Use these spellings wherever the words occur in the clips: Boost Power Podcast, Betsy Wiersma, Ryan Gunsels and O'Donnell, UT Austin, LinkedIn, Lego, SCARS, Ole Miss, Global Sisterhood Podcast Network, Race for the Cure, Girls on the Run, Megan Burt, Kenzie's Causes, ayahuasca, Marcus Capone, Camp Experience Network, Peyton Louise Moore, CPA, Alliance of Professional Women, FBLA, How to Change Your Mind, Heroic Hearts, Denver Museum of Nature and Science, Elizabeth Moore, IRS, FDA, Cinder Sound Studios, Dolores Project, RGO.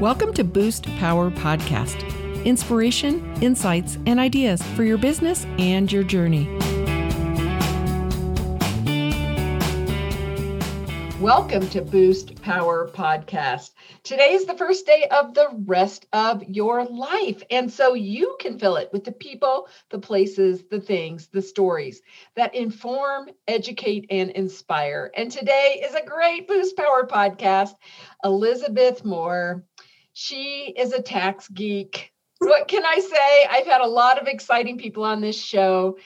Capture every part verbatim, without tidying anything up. Welcome to Boost Power Podcast. Inspiration, insights, and ideas for your business and your journey. Welcome to Boost Power Podcast. Today is the first day of the rest of your life. And so you can fill it with the people, the places, the things, the stories that inform, educate, and inspire. And today is a great Boost Power Podcast. Elizabeth Moore, she is a tax geek. What can I say? I've had a lot of exciting people on this show.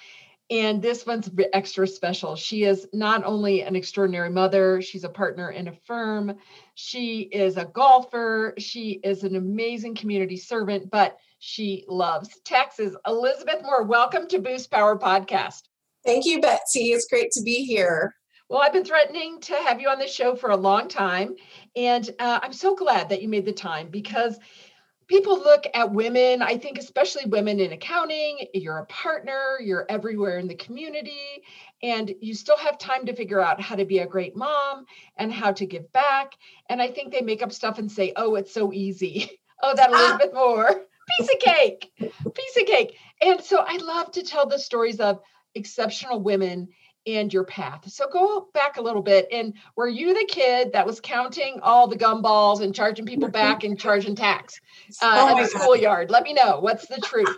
And this one's extra special. She is not only an extraordinary mother, she's a partner in a firm. She is a golfer. She is an amazing community servant, but she loves taxes. Elizabeth Moore, welcome to Boost Power Podcast. Thank you, Betsy. It's great to be here. Well, I've been threatening to have you on this show for a long time. And uh, I'm so glad that you made the time because people look at women, I think, especially women in accounting. You're a partner, you're everywhere in the community, and you still have time to figure out how to be a great mom and how to give back. And I think they make up stuff and say, oh, it's so easy. Oh, that Elizabeth Moore, piece of cake, piece of cake. And so I love to tell the stories of exceptional women and your path. So go back a little bit. And were you the kid that was counting all the gumballs and charging people back and charging tax uh, oh at the schoolyard? Let me know. What's the truth?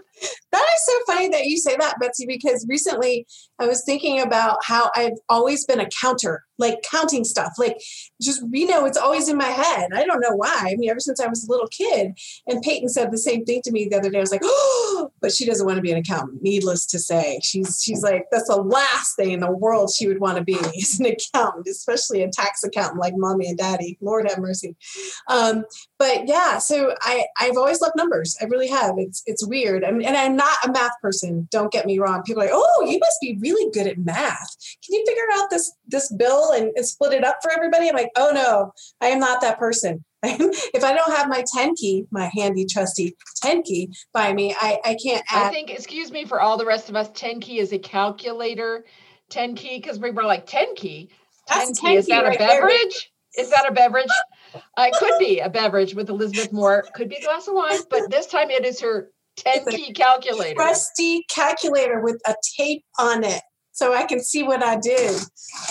That is so funny that you say that, Betsy, because recently I was thinking about how I've always been a counter, like counting stuff, like just, you know, it's always in my head. I don't know why. I mean, ever since I was a little kid. And Peyton said the same thing to me the other day. I was like, oh, but she doesn't want to be an accountant. Needless to say, she's, she's like, that's the last thing in the world she would want to be as an accountant, especially a tax accountant like mommy and daddy. Lord have mercy. Um, but yeah, so I, I've always loved numbers. I really have. It's, it's weird. I mean, and I'm not a math person. Don't get me wrong. People are like, oh, you must be really good at math. Can you figure out this, this bill and, and split it up for everybody? I'm like, oh no, I am not that person. If I don't have my ten key, my handy trusty ten key by me, I, I can't add. I think, excuse me for all the rest of us, ten key is a calculator. ten key, because we were like, ten key? ten key, is that a beverage? Is that a beverage? Uh, it could be a beverage with Elizabeth Moore. Could be a glass of wine, but this time it is her ten key calculator. Rusty calculator with a tape on it, so I can see what I did.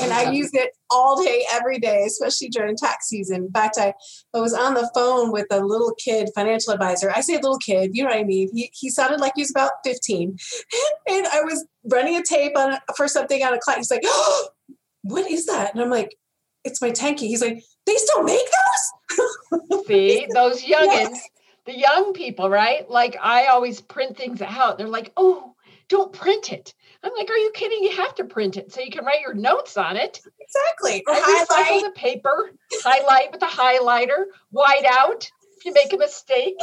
And I use it all day, every day, especially during tax season. In fact, I, I was on the phone with a little kid financial advisor. I say little kid, you know what I mean? He, he sounded like he was about fifteen. And I was running a tape on a, for something on a client. He's like, oh, what is that? And I'm like, it's my tanky. He's like, they still make those? See, those youngins, yes. The young people, right? Like I always print things out. They're like, oh, don't print it. I'm like, are you kidding? You have to print it so you can write your notes on it. Exactly. Or highlight the paper, highlight with a highlighter, white out if you make a mistake.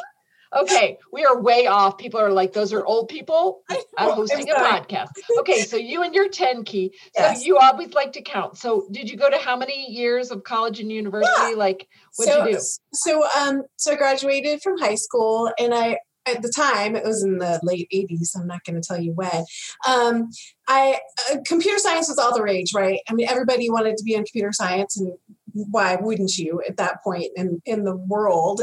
Okay, we are way off. People are like, those are old people. I'm hosting a podcast. Okay, so you and your ten key. So yes. You always like to count. So did you go to how many years of college and university? Yeah. Like, what'd so, you do? So, um, so I graduated from high school and I, at the time, it was in the late eighties. I'm not going to tell you when. Um, I uh, computer science was all the rage, right? I mean, everybody wanted to be in computer science, and why wouldn't you at that point in, in the world?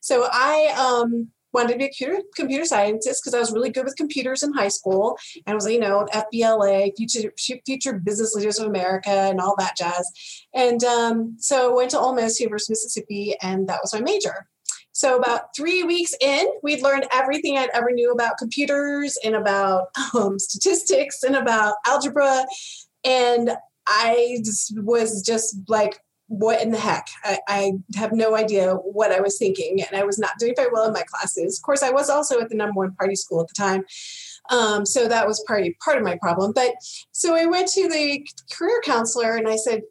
So I um, wanted to be a computer, computer scientist because I was really good with computers in high school. And I was, you know, F B L A, Future, Future Business Leaders of America, and all that jazz. And um, so I went to Ole Miss, University of Mississippi, and that was my major. So about three weeks in, we'd learned everything I'd ever knew about computers and about um, statistics and about algebra. And I just was just like, what in the heck? I, I have no idea what I was thinking. And I was not doing very well in my classes. Of course, I was also at the number one party school at the time. Um, so that was part, part of my problem. But so I went to the career counselor and I said,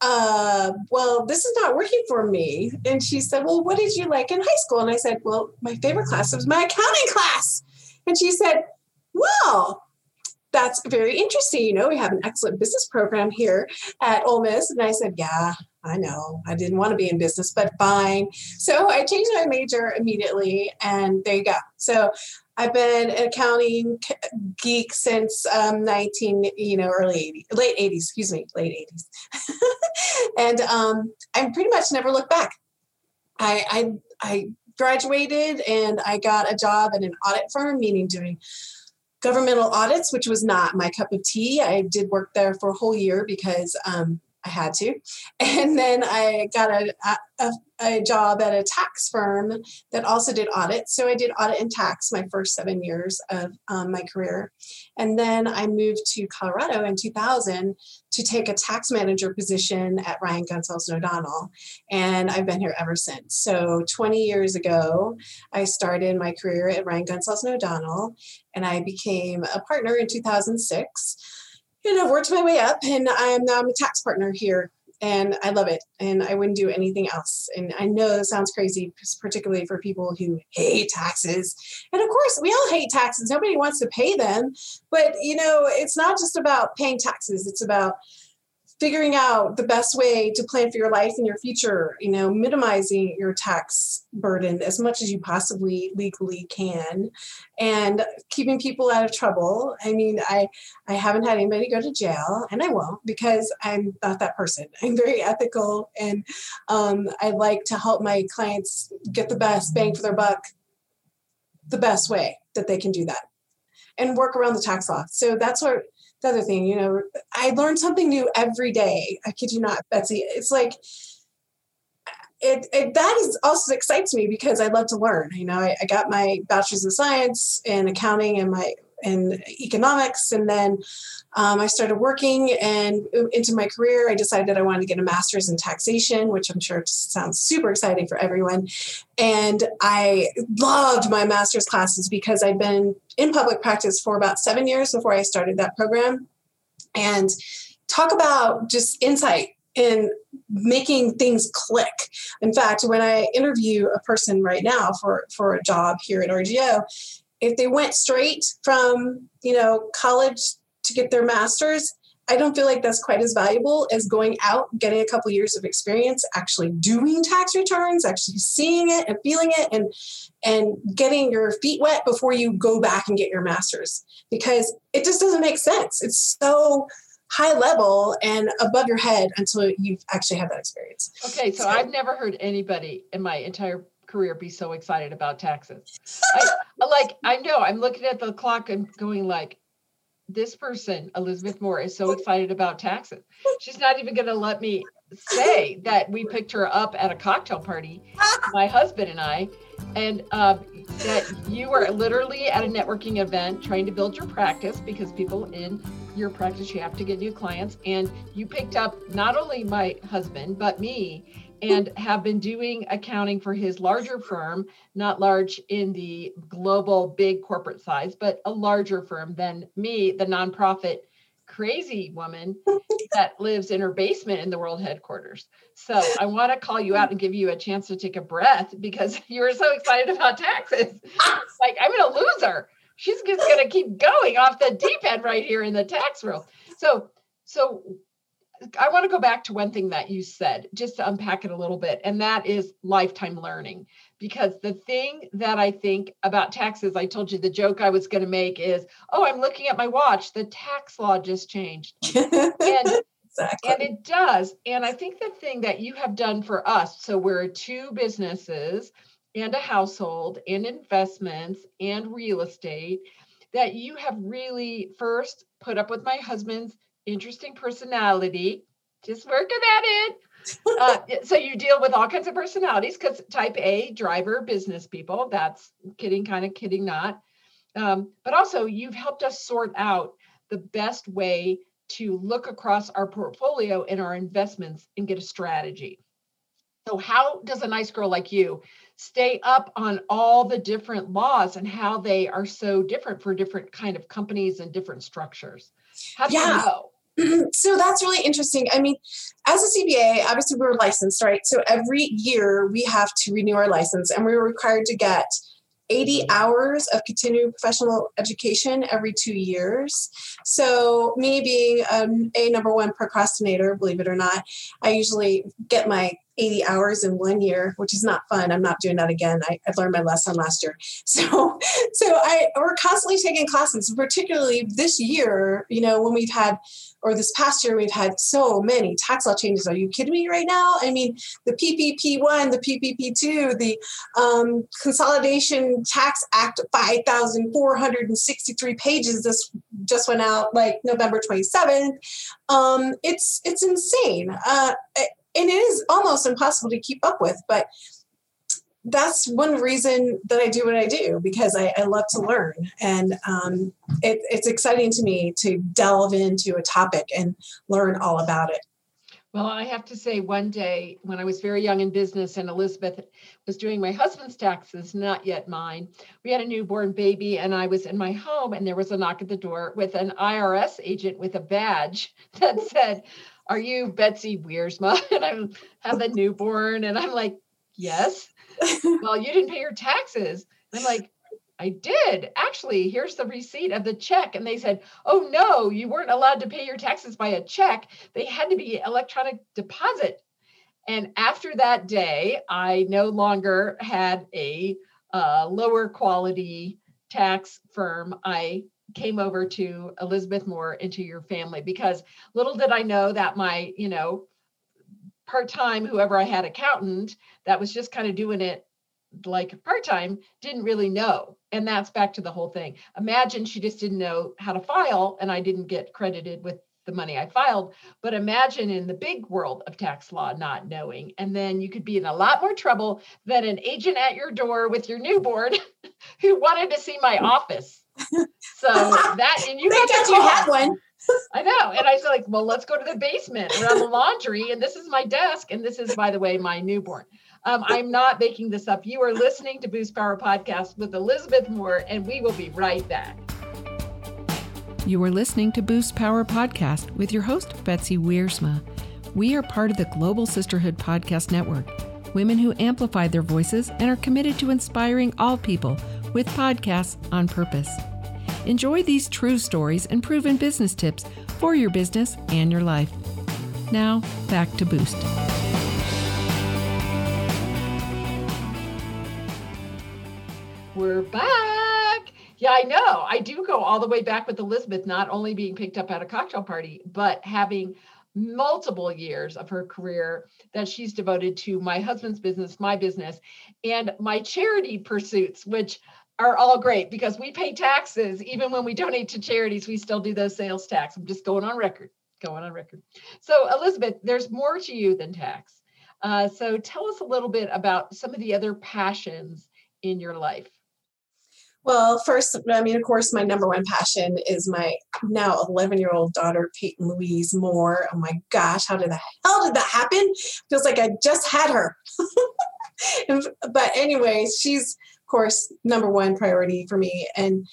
Uh, well, this is not working for me. And she said, well, what did you like in high school? And I said, well, my favorite class was my accounting class. And she said, well, that's very interesting. You know, we have an excellent business program here at Ole Miss. And I said, yeah, I know. I didn't want to be in business, but fine. So I changed my major immediately. And there you go. So I've been an accounting geek since um, nineteen, you know, early eighties, late eighties, excuse me, late eighties. And um, I've pretty much never looked back. I, I, I graduated and I got a job at an audit firm, meaning doing governmental audits, which was not my cup of tea. I did work there for a whole year because um, I had to. And then I got a, a, a job at a tax firm that also did audits. So I did audit and tax my first seven years of um, my career. And then I moved to Colorado in two thousand to take a tax manager position at Ryan Gunsels and O'Donnell. And I've been here ever since. So twenty years ago, I started my career at Ryan Gunsels and O'Donnell, and I became a partner in two thousand six. And I've worked my way up, and I'm now I'm a tax partner here, and I love it, and I wouldn't do anything else. And I know it sounds crazy, particularly for people who hate taxes. And of course, we all hate taxes. Nobody wants to pay them. But, you know, it's not just about paying taxes. It's about figuring out the best way to plan for your life and your future, you know, minimizing your tax burden as much as you possibly legally can, and keeping people out of trouble. I mean, I, I haven't had anybody go to jail, and I won't, because I'm not that person. I'm very ethical, and um, I like to help my clients get the best bang for their buck, the best way that they can do that, and work around the tax law. So that's where the other thing, you know, I learn something new every day. I kid you not, Betsy. It's like, it, it that is also excites me because I love to learn. You know, I, I got my bachelor's in science and accounting and my and economics. And then um, I started working, and into my career, I decided I wanted to get a master's in taxation, which I'm sure sounds super exciting for everyone. And I loved my master's classes because I'd been in public practice for about seven years before I started that program. And talk about just insight in making things click. In fact, when I interview a person right now for, for a job here at R G O, if they went straight from, you know, college to get their master's, I don't feel like that's quite as valuable as going out, getting a couple years of experience, actually doing tax returns, actually seeing it and feeling it, and and getting your feet wet before you go back and get your master's, because it just doesn't make sense. It's so high level and above your head until you've actually had that experience. Okay, so, so. I've never heard anybody in my entire career be so excited about taxes. I, like, I know I'm looking at the clock and going like, this person, Elizabeth Moore, is so excited about taxes. She's not even going to let me say that we picked her up at a cocktail party, my husband and I, and uh, that you were literally at a networking event trying to build your practice, because people in your practice, you have to get new clients. And you picked up not only my husband, but me, and have been doing accounting for his larger firm, not large in the global big corporate size, but a larger firm than me, the nonprofit crazy woman that lives in her basement in the world headquarters. So I want to call you out and give you a chance to take a breath, because you were so excited about taxes. Like, I'm going to lose her. She's just going to keep going off the deep end right here in the tax world. So, so I want to go back to one thing that you said, just to unpack it a little bit, and that is lifetime learning. Because the thing that I think about taxes, I told you the joke I was going to make is, oh, I'm looking at my watch. The tax law just changed. And, exactly. And it does. And I think the thing that you have done for us, so we're two businesses and a household and investments and real estate, that you have really first put up with my husband's interesting personality, just working at it. Uh, so you deal with all kinds of personalities, because type A driver, business people, that's kidding, kind of kidding, not. Um, but also you've helped us sort out the best way to look across our portfolio and our investments and get a strategy. So how does a nice girl like you stay up on all the different laws and how they are so different for different kind of companies and different structures? How do yeah. you know? So that's really interesting. I mean, as a C B A, obviously we're licensed, right? So every year we have to renew our license, and we're required to get eighty hours of continuing professional education every two years. So me being um, a number one procrastinator, believe it or not, I usually get my eighty hours in one year, which is not fun. I'm not doing that again. I, I learned my lesson last year. So, so I, we're constantly taking classes, particularly this year, you know, when we've had or this past year, we've had so many tax law changes. Are you kidding me right now? I mean, the P P P one, the P P P two, the um, Consolidation Tax Act, five thousand four hundred sixty-three pages. This just went out like November twenty-seventh. Um, it's, it's insane. Uh, and it is almost impossible to keep up with, but that's one reason that I do what I do, because I, I love to learn, and um, it, it's exciting to me to delve into a topic and learn all about it. Well, I have to say, one day when I was very young in business and Elizabeth was doing my husband's taxes, not yet mine, we had a newborn baby and I was in my home and there was a knock at the door with an I R S agent with a badge that said, "Are you Betsy Wiersma?" And I have a newborn and I'm like, "Yes." "Well, you didn't pay your taxes." And I'm like, "I did. Actually, here's the receipt of the check." And they said, "Oh no, you weren't allowed to pay your taxes by a check. They had to be electronic deposit." And after that day, I no longer had a uh, lower quality tax firm. I came over to Elizabeth Moore into your family, because little did I know that my, you know, part-time, whoever I had accountant that was just kind of doing it like part-time, didn't really know. And that's back to the whole thing. Imagine she just didn't know how to file and I didn't get credited with the money I filed, but imagine in the big world of tax law, not knowing, and then you could be in a lot more trouble than an agent at your door with your newborn who wanted to see my office. So that, and you got you had one. I know. And I was like, well, let's go to the basement around the laundry. And this is my desk. And this is, by the way, my newborn. Um, I'm not making this up. You are listening to Boost Power Podcast with Elizabeth Moore, and we will be right back. You are listening to Boost Power Podcast with your host, Betsy Wiersma. We are part of the Global Sisterhood Podcast Network, women who amplify their voices and are committed to inspiring all people with podcasts on purpose. Enjoy these true stories and proven business tips for your business and your life. Now, back to Boost. We're back. Yeah, I know. I do go all the way back with Elizabeth, not only being picked up at a cocktail party, but having multiple years of her career that she's devoted to my husband's business, my business, and my charity pursuits, which are all great because we pay taxes. Even when we donate to charities, we still do those sales tax. I'm just going on record, going on record. So Elizabeth, there's more to you than tax. Uh, so tell us a little bit about some of the other passions in your life. Well, first, I mean, of course, my number one passion is my now eleven-year-old daughter, Peyton Louise Moore. Oh my gosh, how did the hell did that happen? Feels like I just had her. But anyways, she's, of course, number one priority for me. And,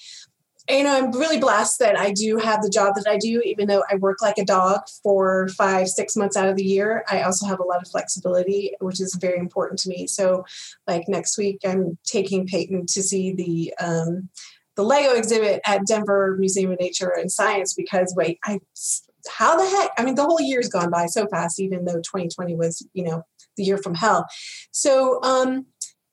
you know, I'm really blessed that I do have the job that I do, even though I work like a dog for five, six months out of the year. I also have a lot of flexibility, which is very important to me. So like next week, I'm taking Peyton to see the, um, the Lego exhibit at Denver Museum of Nature and Science, because wait, I, how the heck, I mean, the whole year's gone by so fast, even though twenty twenty was, you know, the year from hell. So, um,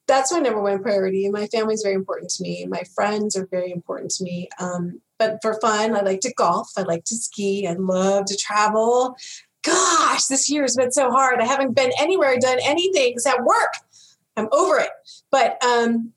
that's my number one priority. My family is very important to me. My friends are very important to me. Um, but for fun, I like to golf. I like to ski. I love to travel. Gosh, this year has been so hard. I haven't been anywhere, done anything except work. I'm over it. But um,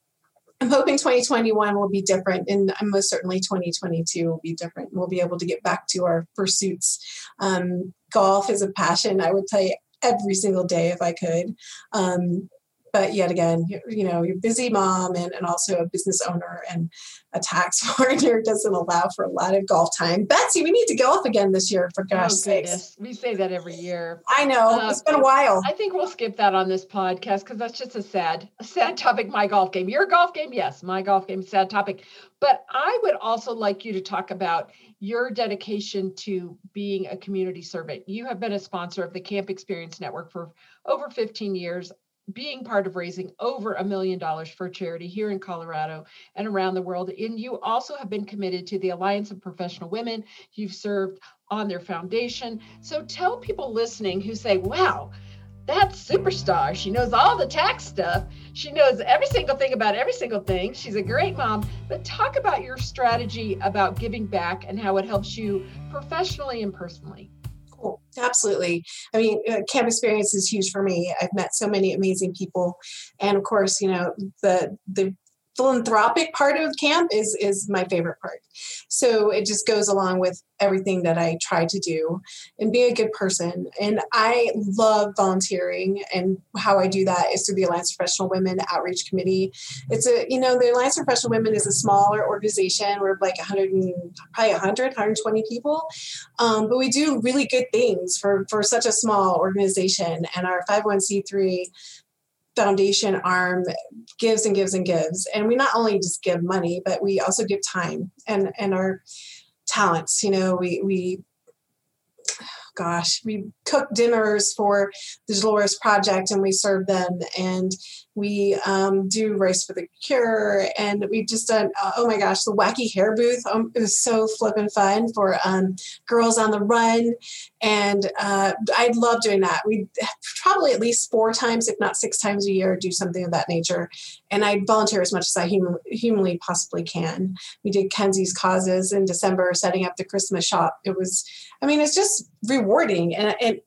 I'm hoping twenty twenty-one will be different. And most certainly twenty twenty-two will be different. We'll be able to get back to our pursuits. Um, golf is a passion. I would play every single day if I could. Um, But yet again, you know, you're a busy mom and, and also a business owner, and a tax partner doesn't allow for a lot of golf time. Betsy, we need to golf again this year, for gosh oh, sakes. We say that every year. I know. Uh, it's been a while. I think we'll skip that on this podcast because that's just a sad, a sad topic, my golf game. Your golf game, yes, my golf game, sad topic. But I would also like you to talk about your dedication to being a community servant. You have been a sponsor of the Camp Experience Network for over fifteen years. Being part of raising over a million dollars for charity here in Colorado and around the world. And you also have been committed to the Alliance of Professional Women. You've served on their foundation. So tell people listening who say, wow, that's superstar. She knows all the tax stuff. She knows every single thing about every single thing. She's a great mom. But talk about your strategy about giving back and how it helps you professionally and personally. Cool. Absolutely. I mean, uh, camp experience is huge for me. I've met so many amazing people. And of course, you know, the, the, philanthropic part of camp is is my favorite part. So it just goes along with everything that I try to do and be a good person. And I love volunteering, and how I do that is through the Alliance of Professional Women Outreach Committee. It's a, you know, the Alliance of Professional Women is a smaller organization. We're like one hundred, probably one hundred, one hundred twenty people. Um, but we do really good things for, for such a small organization. And our five oh one c three foundation arm gives and gives and gives. And we not only just give money, but we also give time and, and our talents. You know, we, we, gosh, we cook dinners for the Dolores Project and we serve them, and we um, do Race for the Cure. And we've just done, uh, oh my gosh, the wacky hair booth. Um, it was so flippin' fun for um, Girls on the Run. And uh, I love doing that. We probably at least four times, if not six times a year, do something of that nature. And I volunteer as much as I hum- humanly possibly can. We did Kenzie's Causes in December, setting up the Christmas shop. It was, I mean, it's just rewarding. And, and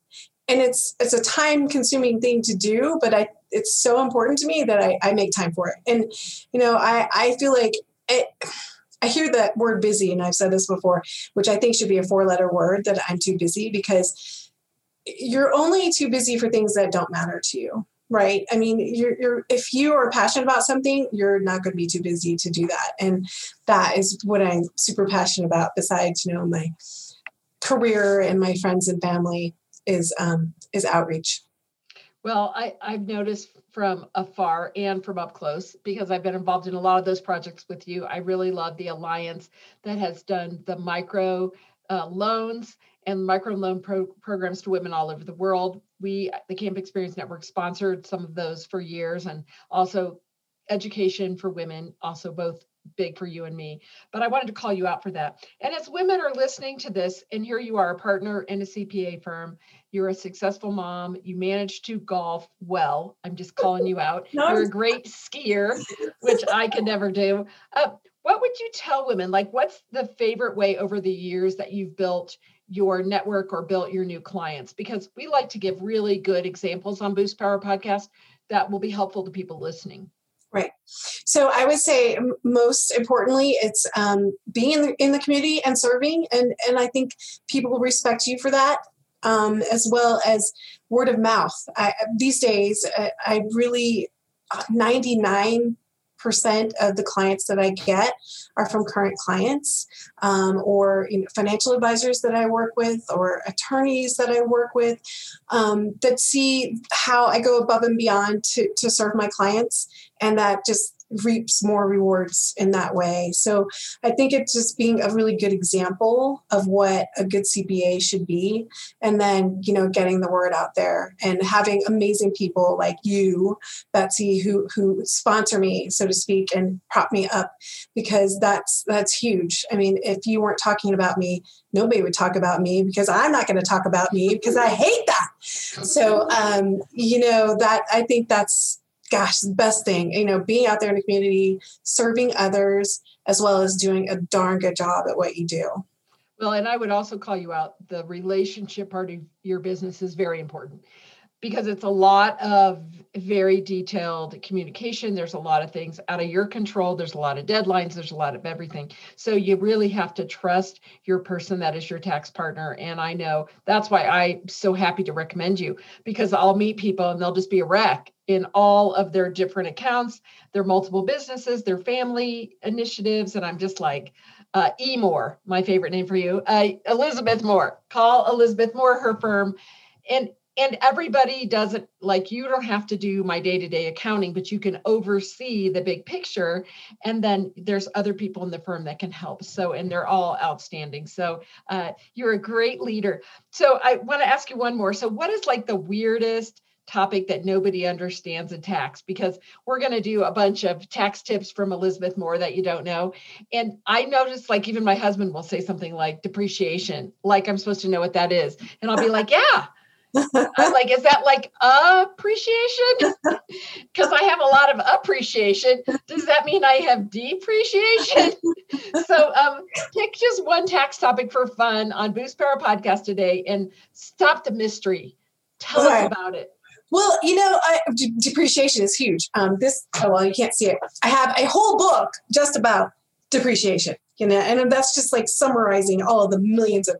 And it's it's a time-consuming thing to do, but I it's so important to me that I, I make time for it. And, you know, I, I feel like it, I hear that word busy, and I've said this before, which I think should be a four-letter word, that I'm too busy, because you're only too busy for things that don't matter to you, right? I mean, you're, you're if you are passionate about something, you're not going to be too busy to do that. And that is what I'm super passionate about, besides, you know, my career and my friends and family. Is um is outreach. Well, I, I've noticed from afar and from up close, because I've been involved in a lot of those projects with you. I really love the Alliance that has done the micro uh, loans and micro loan pro- programs to women all over the world. We, the Camp Experience Network, sponsored some of those for years, and also education for women, also both big for you and me. But I wanted to call you out for that. And as women are listening to this, and here you are, a partner in a C P A firm, you're a successful mom, you manage to golf well. I'm just calling you out. No, you're a great skier, which I could never do. Uh, what would you tell women? Like, what's the favorite way over the years that you've built your network or built your new clients? Because we like to give really good examples on Boost Power Podcast that will be helpful to people listening. Right. So I would say most importantly, it's um, being in the, in the community and serving. And, and I think people will respect you for that, um, as well as word of mouth. I, these days, I, I really, ninety-nine percent of the clients that I get are from current clients, um, or you know, financial advisors that I work with, or attorneys that I work with, um, that see how I go above and beyond to, to serve my clients. And that just reaps more rewards in that way. So I think it's just being a really good example of what a good C P A should be. And then, you know, getting the word out there and having amazing people like you, Betsy, who, who sponsor me, so to speak, and prop me up, because that's, that's huge. I mean, if you weren't talking about me, nobody would talk about me, because I'm not going to talk about me, because I hate that. So, um, you know, that, I think that's, gosh, the best thing, you know, being out there in the community, serving others, as well as doing a darn good job at what you do. Well, and I would also call you out. The relationship part of your business is very important, because it's a lot of very detailed communication. There's a lot of things out of your control. There's a lot of deadlines. There's a lot of everything. So you really have to trust your person that is your tax partner. And I know that's why I'm so happy to recommend you, because I'll meet people and they'll just be a wreck in all of their different accounts, their multiple businesses, their family initiatives. And I'm just like, uh, E. Moore, my favorite name for you, uh, Elizabeth Moore. Call Elizabeth Moore, her firm. And And everybody doesn't, like, you don't have to do my day-to-day accounting, but you can oversee the big picture. And then there's other people in the firm that can help. So, and they're all outstanding. So uh, you're a great leader. So I want to ask you one more. So what is like the weirdest topic that nobody understands in tax? Because we're going to do a bunch of tax tips from Elizabeth Moore that you don't know. And I noticed, like, even my husband will say something like depreciation, like I'm supposed to know what that is. And I'll be like, yeah. I'm like, is that like appreciation? Because I have a lot of appreciation. Does that mean I have depreciation? So um, pick just one tax topic for fun on Boost Power Podcast today and stop the mystery. Tell All us right. about it. Well, you know, I, de- depreciation is huge. Um, this, oh, well, you can't see it. I have a whole book just about depreciation, you know, and that's just like summarizing all of the millions of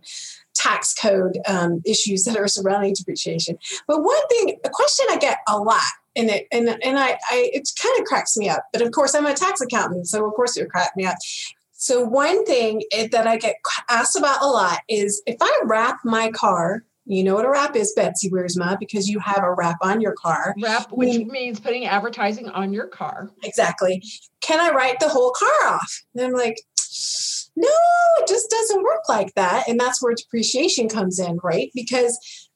tax code um, issues that are surrounding depreciation. But one thing, a question I get a lot, and it and and I, I it kind of cracks me up. But of course, I'm a tax accountant, so of course it would crack me up. So one thing that I get asked about a lot is if I wrap my car. You know what a wrap is, Betsy Wiersma, because you have a wrap on your car. Wrap, which we, means putting advertising on your car. Exactly. Can I write the whole car off? And I'm like, no, it just doesn't work like that. And that's where depreciation comes in, right? Because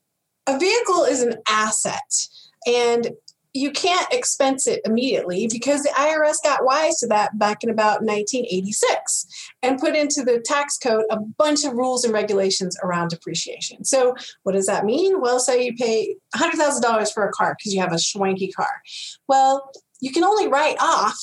a vehicle is an asset and you can't expense it immediately because the I R S got wise to that back in about nineteen eighty-six and put into the tax code a bunch of rules and regulations around depreciation. So what does that mean? Well, say you pay one hundred thousand dollars for a car because you have a schwanky car. Well, you can only write off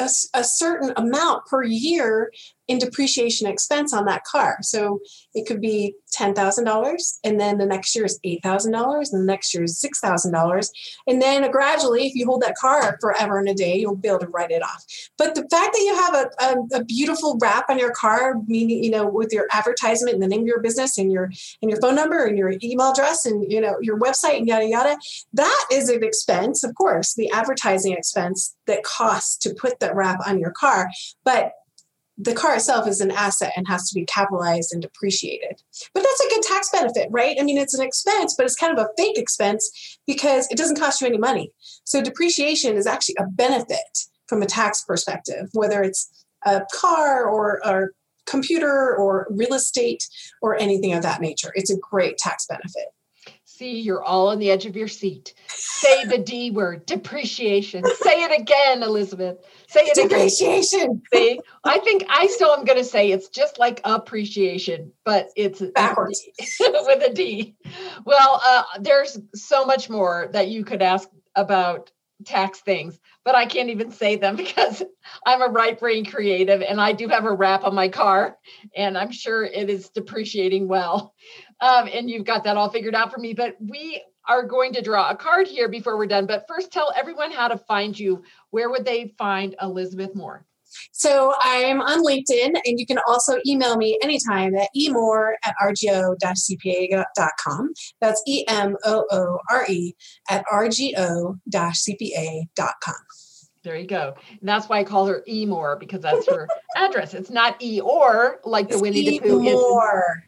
a, a certain amount per year in depreciation expense on that car. So it could be ten thousand dollars and then the next year is eight thousand dollars and the next year is six thousand dollars. And then gradually, if you hold that car forever and a day, you'll be able to write it off. But the fact that you have a, a, a beautiful wrap on your car, meaning, you know, with your advertisement and the name of your business and your, and your phone number and your email address and, you know, your website and yada, yada, that is an expense. Of course, the advertising expense that costs to put that wrap on your car, but the car itself is an asset and has to be capitalized and depreciated. But that's a good tax benefit, right? I mean, it's an expense, but it's kind of a fake expense because it doesn't cost you any money. So depreciation is actually a benefit from a tax perspective, whether it's a car or a computer or real estate or anything of that nature. It's a great tax benefit. See, you're all on the edge of your seat. Say the D word, depreciation. Say it again, Elizabeth. Say it depreciation. Again. See, I think I still am going to say it's just like appreciation, but it's backwards with a D. Well, uh, there's so much more that you could ask about tax things, but I can't even say them because I'm a right brain creative and I do have a wrap on my car and I'm sure it is depreciating well. Um, and you've got that all figured out for me, but we are going to draw a card here before we're done. But first tell everyone how to find you. Where would they find Elizabeth Moore? So I'm on LinkedIn and you can also email me anytime at e moore at r g o dash c p a dot com. That's E M O O R E at r g o dash c p a dot com. There you go. And that's why I call her E Moore because that's her address. It's not E or like the Winnie the Pooh is. More.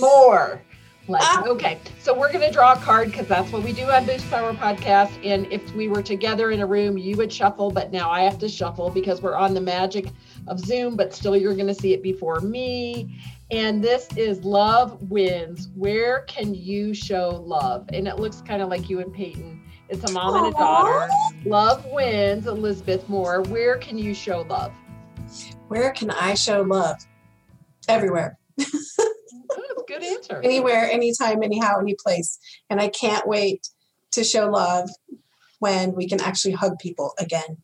More. Like, ah. Okay, so we're going to draw a card because that's what we do on Boost Power Podcast. And if we were together in a room, you would shuffle, but now I have to shuffle because we're on the magic of Zoom, but still you're going to see it before me. And this is Love Wins. Where can you show love? And it looks kind of like you and Peyton. It's a mom and a daughter. Love Wins, Elizabeth Moore. Where can you show love? Where can I show love? Everywhere. Good answer. Anywhere, anytime, anyhow, any place. And I can't wait to show love when we can actually hug people again.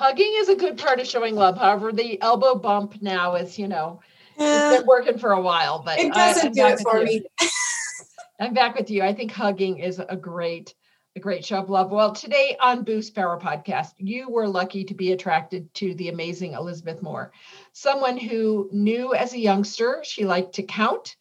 Hugging is a good part of showing love. However, the elbow bump now is, you know, yeah. It's been working for a while, but it doesn't I, do it for you. me. I'm back with you. I think hugging is a great, a great show of love. Well, today on Boost Power Podcast, you were lucky to be attracted to the amazing Elizabeth Moore, someone who knew as a youngster, she liked to count.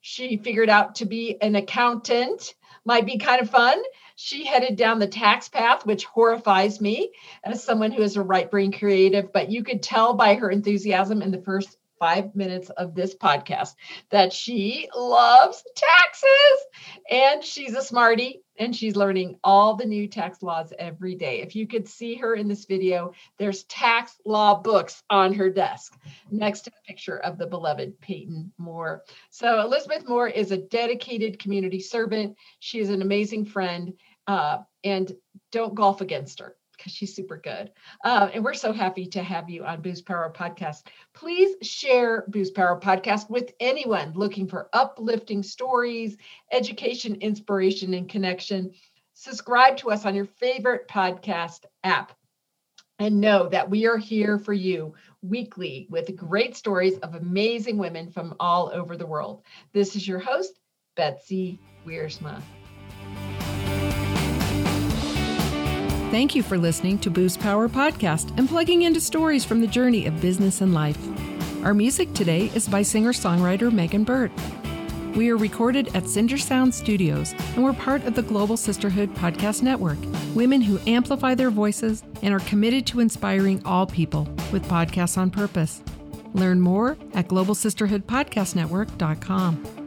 She figured out to be an accountant might be kind of fun. She headed down the tax path, which horrifies me as someone who is a right brain creative, but you could tell by her enthusiasm in the first five minutes of this podcast that she loves taxes and she's a smarty. And she's learning all the new tax laws every day. If you could see her in this video, there's tax law books on her desk next to the picture of the beloved Peyton Moore. So Elizabeth Moore is a dedicated community servant. She is an amazing friend, uh, and don't golf against her. because she's super good. Uh, and we're so happy to have you on Boost Power Podcast. Please share Boost Power Podcast with anyone looking for uplifting stories, education, inspiration, and connection. Subscribe to us on your favorite podcast app. And know that we are here for you weekly with great stories of amazing women from all over the world. This is your host, Betsy Wiersma. Thank you for listening to Boost Power Podcast and plugging into stories from the journey of business and life. Our music today is by singer-songwriter Megan Burt. We are recorded at Cinder Sound Studios, and we're part of the Global Sisterhood Podcast Network, women who amplify their voices and are committed to inspiring all people with podcasts on purpose. Learn more at global sisterhood podcast network dot com.